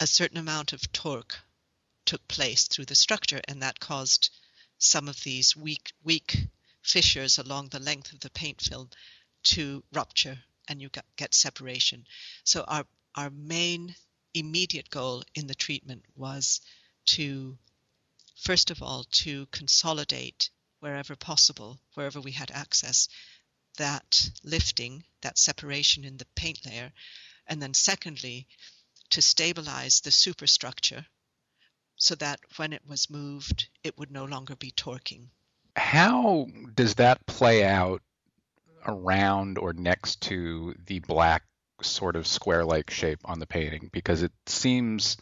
a certain amount of torque took place through the structure, and that caused some of these weak fissures along the length of the paint film to rupture, and you get separation. So our main immediate goal in the treatment was to, first of all, to consolidate wherever possible, wherever we had access, that lifting, that separation in the paint layer, and then secondly, to stabilize the superstructure so that when it was moved, it would no longer be torquing. How does that play out around or next to the black sort of square-like shape on the painting? Because it seems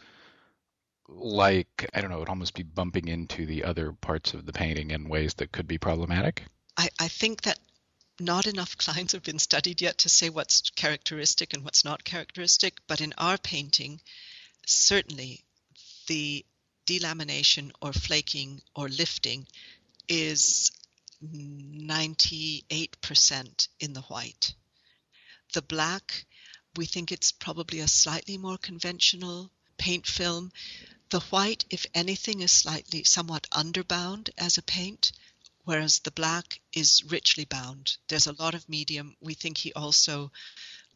like, I don't know, it'd almost be bumping into the other parts of the painting in ways that could be problematic. I think that not enough Klines have been studied yet to say what's characteristic and what's not characteristic, but in our painting, certainly the delamination or flaking or lifting is 98% in the white. The black, we think it's probably a slightly more conventional paint film. The white, if anything, is somewhat underbound as a paint, whereas the black is richly bound. There's a lot of medium. We think he also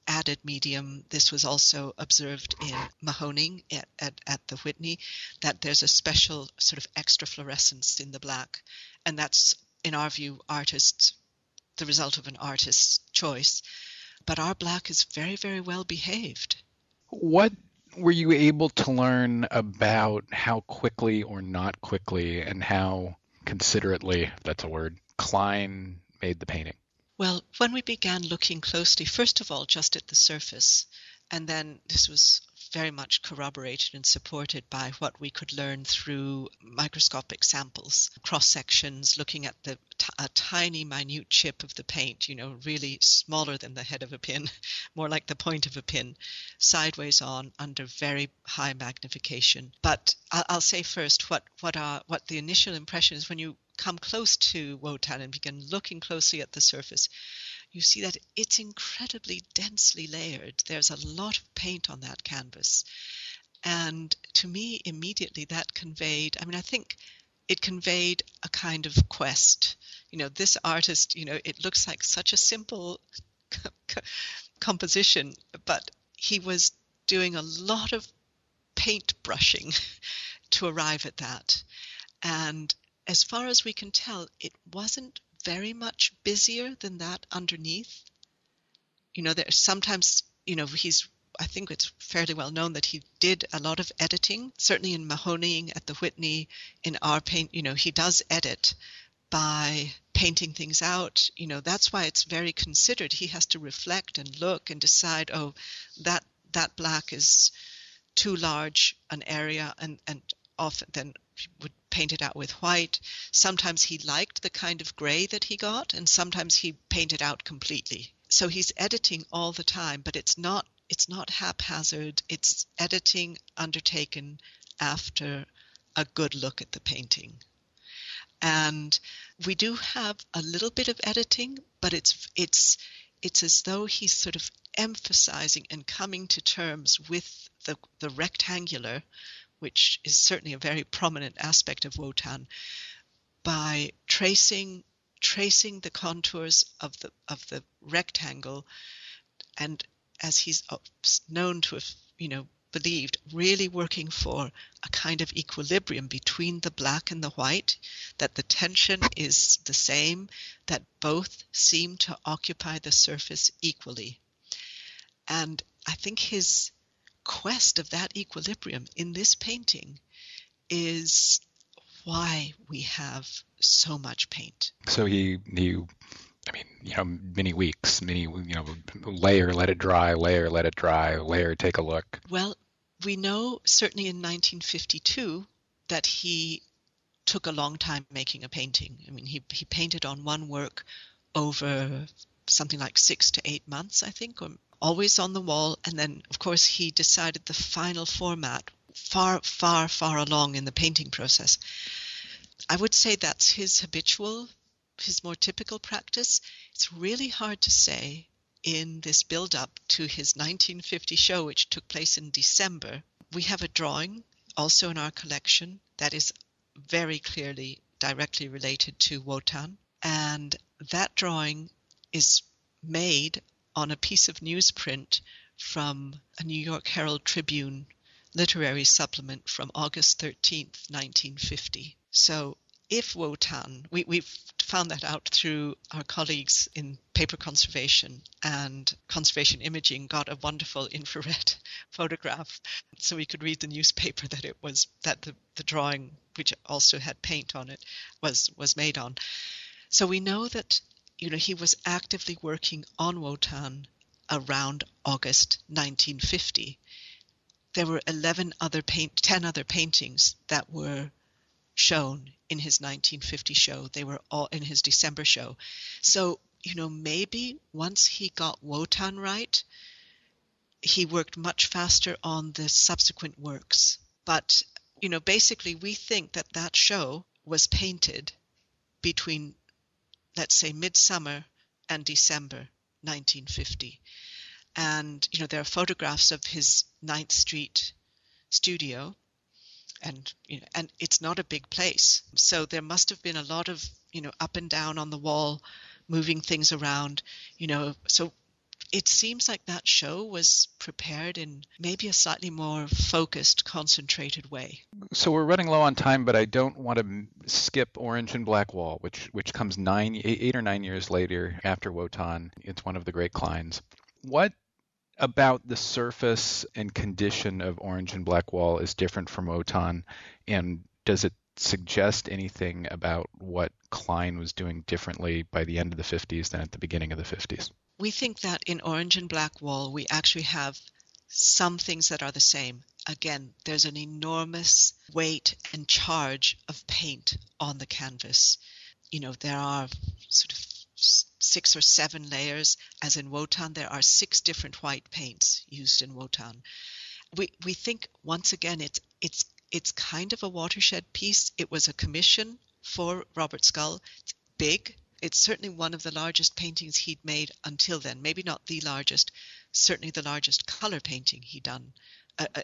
added medium. This was also observed in Mahoning at the Whitney, that there's a special sort of extra fluorescence in the black. And that's, in our view, the result of an artist's choice. But our black is very, very well behaved. What were you able to learn about how quickly or not quickly and how considerately, if that's a word, Kline made the painting? Well, when we began looking closely, first of all, just at the surface, and then this was very much corroborated and supported by what we could learn through microscopic samples, cross-sections, looking at a tiny, minute chip of the paint, you know, really smaller than the head of a pin, more like the point of a pin, sideways on under very high magnification. But I'll say first what the initial impression is when you come close to Wotan and begin looking closely at the surface. You see that it's incredibly densely layered. There's a lot of paint on that canvas. And to me, immediately that conveyed, I mean, I think it conveyed a kind of quest. You know, this artist, you know, it looks like such a simple composition, but he was doing a lot of paint brushing to arrive at that. And as far as we can tell, it wasn't very much busier than that underneath. You know, there's sometimes, you know, I think it's fairly well known that he did a lot of editing, certainly in Mahoning, at the Whitney, in our paint, you know, he does edit by painting things out. You know, that's why it's very considered. He has to reflect and look and decide, oh, that black is too large an area, and often then would paint it out with white. Sometimes he liked the kind of gray that he got, and sometimes he painted out completely. So he's editing all the time, but it's not haphazard. It's editing undertaken after a good look at the painting. And we do have a little bit of editing, but it's as though he's sort of emphasizing and coming to terms with the rectangular, which is certainly a very prominent aspect of Wotan, by tracing the contours of the rectangle, and as he's known to have, you know, believed, really working for a kind of equilibrium between the black and the white, that the tension is the same, that both seem to occupy the surface equally. And I think his quest of that equilibrium in this painting is why we have so much paint. So many weeks, layer, let it dry, layer, let it dry, layer, take a look. Well, we know certainly in 1952 that he took a long time making a painting. I mean, he painted on one work over something like 6 to 8 months, I think, or always on the wall. And then, of course, he decided the final format far, far, far along in the painting process. I would say that's his more typical practice. It's really hard to say in this build-up to his 1950 show, which took place in December. We have a drawing also in our collection that is very clearly directly related to Wotan. And that drawing is made on a piece of newsprint from a New York Herald Tribune literary supplement from August 13th, 1950. So if Wotan, we've found that out through our colleagues in paper conservation and conservation imaging, got a wonderful infrared photograph so we could read the newspaper that it was, that the drawing, which also had paint on it, was made on. So we know that, you know, he was actively working on Wotan around August 1950. There were 10 other paintings that were shown in his 1950 show. They were all in his December show. So, you know, maybe once he got Wotan right, he worked much faster on the subsequent works. But, you know, basically we think that show was painted between, let's say, midsummer and December 1950. And, you know, there are photographs of his 9th Street studio, and, you know, and it's not a big place. So there must have been a lot of, you know, up and down on the wall, moving things around, you know. So It seems like that show was prepared in maybe a slightly more focused, concentrated way. So we're running low on time, but I don't want to skip Orange and Black Wall, which comes eight or nine years later after Wotan. It's one of the great Klines. What about the surface and condition of Orange and Black Wall is different from Wotan, and does it suggest anything about what Kline was doing differently by the end of the 50s than at the beginning of the 50s? We think that in Orange and Black Wall, we actually have some things that are the same. Again, there's an enormous weight and charge of paint on the canvas. You know, there are sort of 6 or 7 layers. As in Wotan, there are 6 different white paints used in Wotan. We think, once again, it's kind of a watershed piece. It was a commission for Robert Scull. It's big. It's certainly one of the largest paintings he'd made until then. Maybe not the largest, certainly the largest color painting he'd done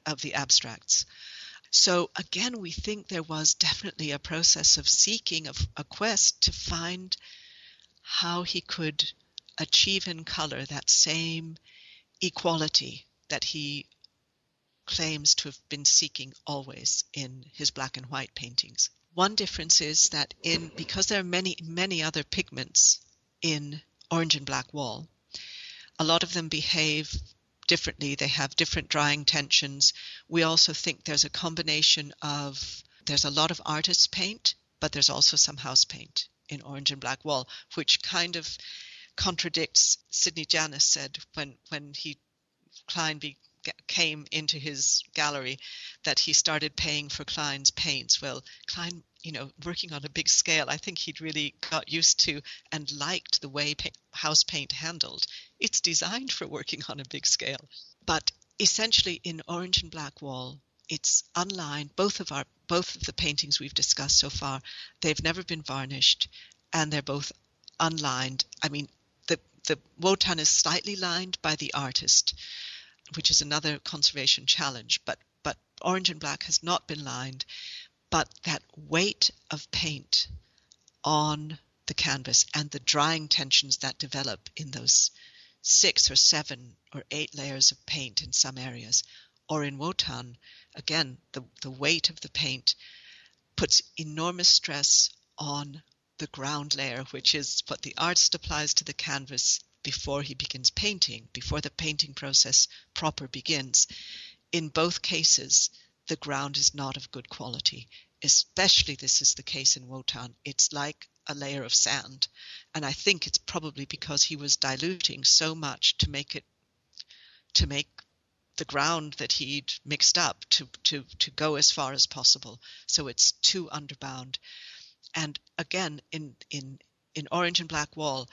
of the abstracts. So again, we think there was definitely a process of seeking, of a quest to find how he could achieve in color that same equality that he claims to have been seeking always in his black and white paintings. One difference is that because there are many, many other pigments in Orange and Black Wall, a lot of them behave differently. They have different drying tensions. We also think there's a combination of, there's a lot of artist's paint, but there's also some house paint in Orange and Black Wall, which kind of contradicts Sidney Janis said when Kline came into his gallery, that he started paying for Kline's paints. Well, Kline, working on a big scale, I think he'd really got used to and liked the way house paint handled. It's designed for working on a big scale. But essentially in Orange and Black Wall, it's unlined. Both of the paintings we've discussed so far, they've never been varnished, and they're both unlined. I mean, the Wotan is slightly lined by the artist, which is another conservation challenge, but Orange and Black has not been lined. But that weight of paint on the canvas and the drying tensions that develop in those 6 or 7 or 8 layers of paint in some areas, or in Wotan, again, the weight of the paint puts enormous stress on the ground layer, which is what the artist applies to the canvas before he begins painting, before the painting process proper begins. In both cases, the ground is not of good quality. Especially this is the case in Wotan. It's like a layer of sand. And I think it's probably because he was diluting so much to make the ground that he'd mixed up to go as far as possible. So it's too underbound. And again, in Orange and Black Wall,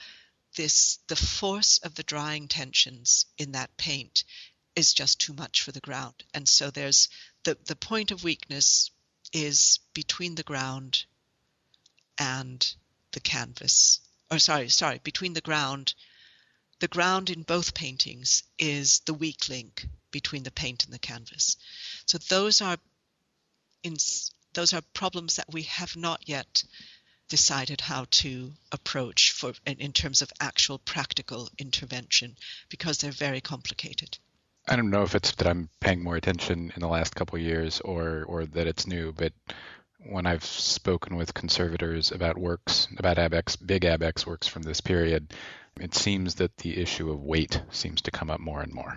the force of the drying tensions in that paint is just too much for the ground. And so there's the point of weakness is between the ground and the canvas. Between the ground. The ground in both paintings is the weak link between the paint and the canvas. So those are problems that we have not yet decided how to approach in terms of actual practical intervention, because they're very complicated. I don't know if it's that I'm paying more attention in the last couple of years or that it's new, but when I've spoken with conservators about Abex, big Abex works from this period, it seems that the issue of weight seems to come up more and more.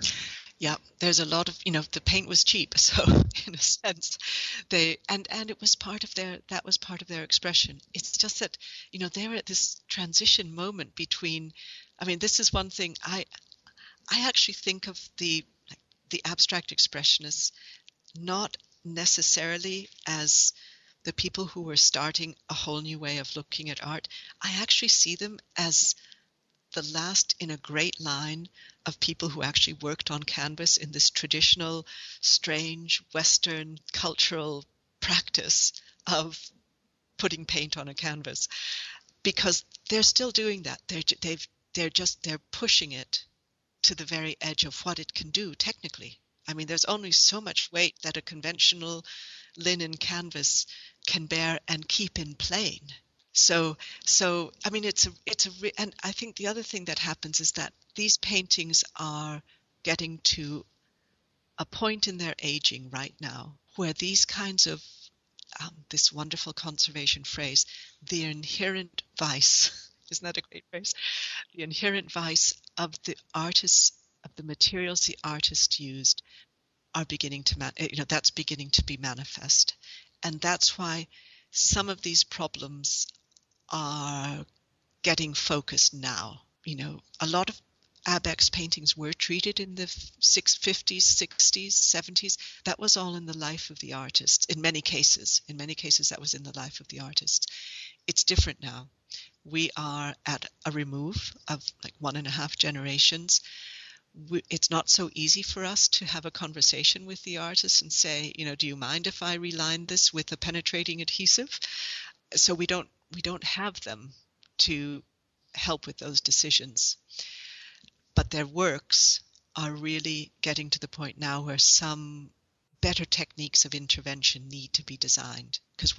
Yeah, there's a lot of, the paint was cheap, so in a sense, that was part of their expression. It's just that, they're at this transition moment between, I mean, this is one thing I actually think of the abstract expressionists not necessarily as the people who were starting a whole new way of looking at art. I actually see them as the last in a great line of people who actually worked on canvas in this traditional, strange, Western cultural practice of putting paint on a canvas, because they're still doing that. They're pushing it to the very edge of what it can do technically. I mean, there's only so much weight that a conventional linen canvas can bear and keep in plane. So I mean, and I think the other thing that happens is that these paintings are getting to a point in their aging right now where these kinds of this wonderful conservation phrase, the inherent vice, isn't that a great phrase? The inherent vice of the artists, of the materials the artist used, are beginning to that's beginning to be manifest, and that's why some of these problems are getting focused now. You know, a lot of Abeck's paintings were treated in the 50s, 60s, 70s. That was all in the life of the artist. In many cases, that was in the life of the artist. It's different now. We are at a remove of like 1.5 generations. It's not so easy for us to have a conversation with the artist and say, you know, do you mind if I reline this with a penetrating adhesive? So we don't have them to help with those decisions. But their works are really getting to the point now where some better techniques of intervention need to be designed, because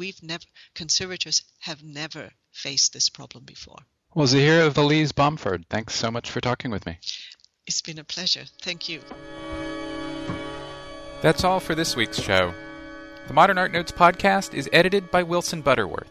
conservators have never faced this problem before. Well, Zahira Véliz-Bomford, thanks so much for talking with me. It's been a pleasure. Thank you. That's all for this week's show. The Modern Art Notes podcast is edited by Wilson Butterworth.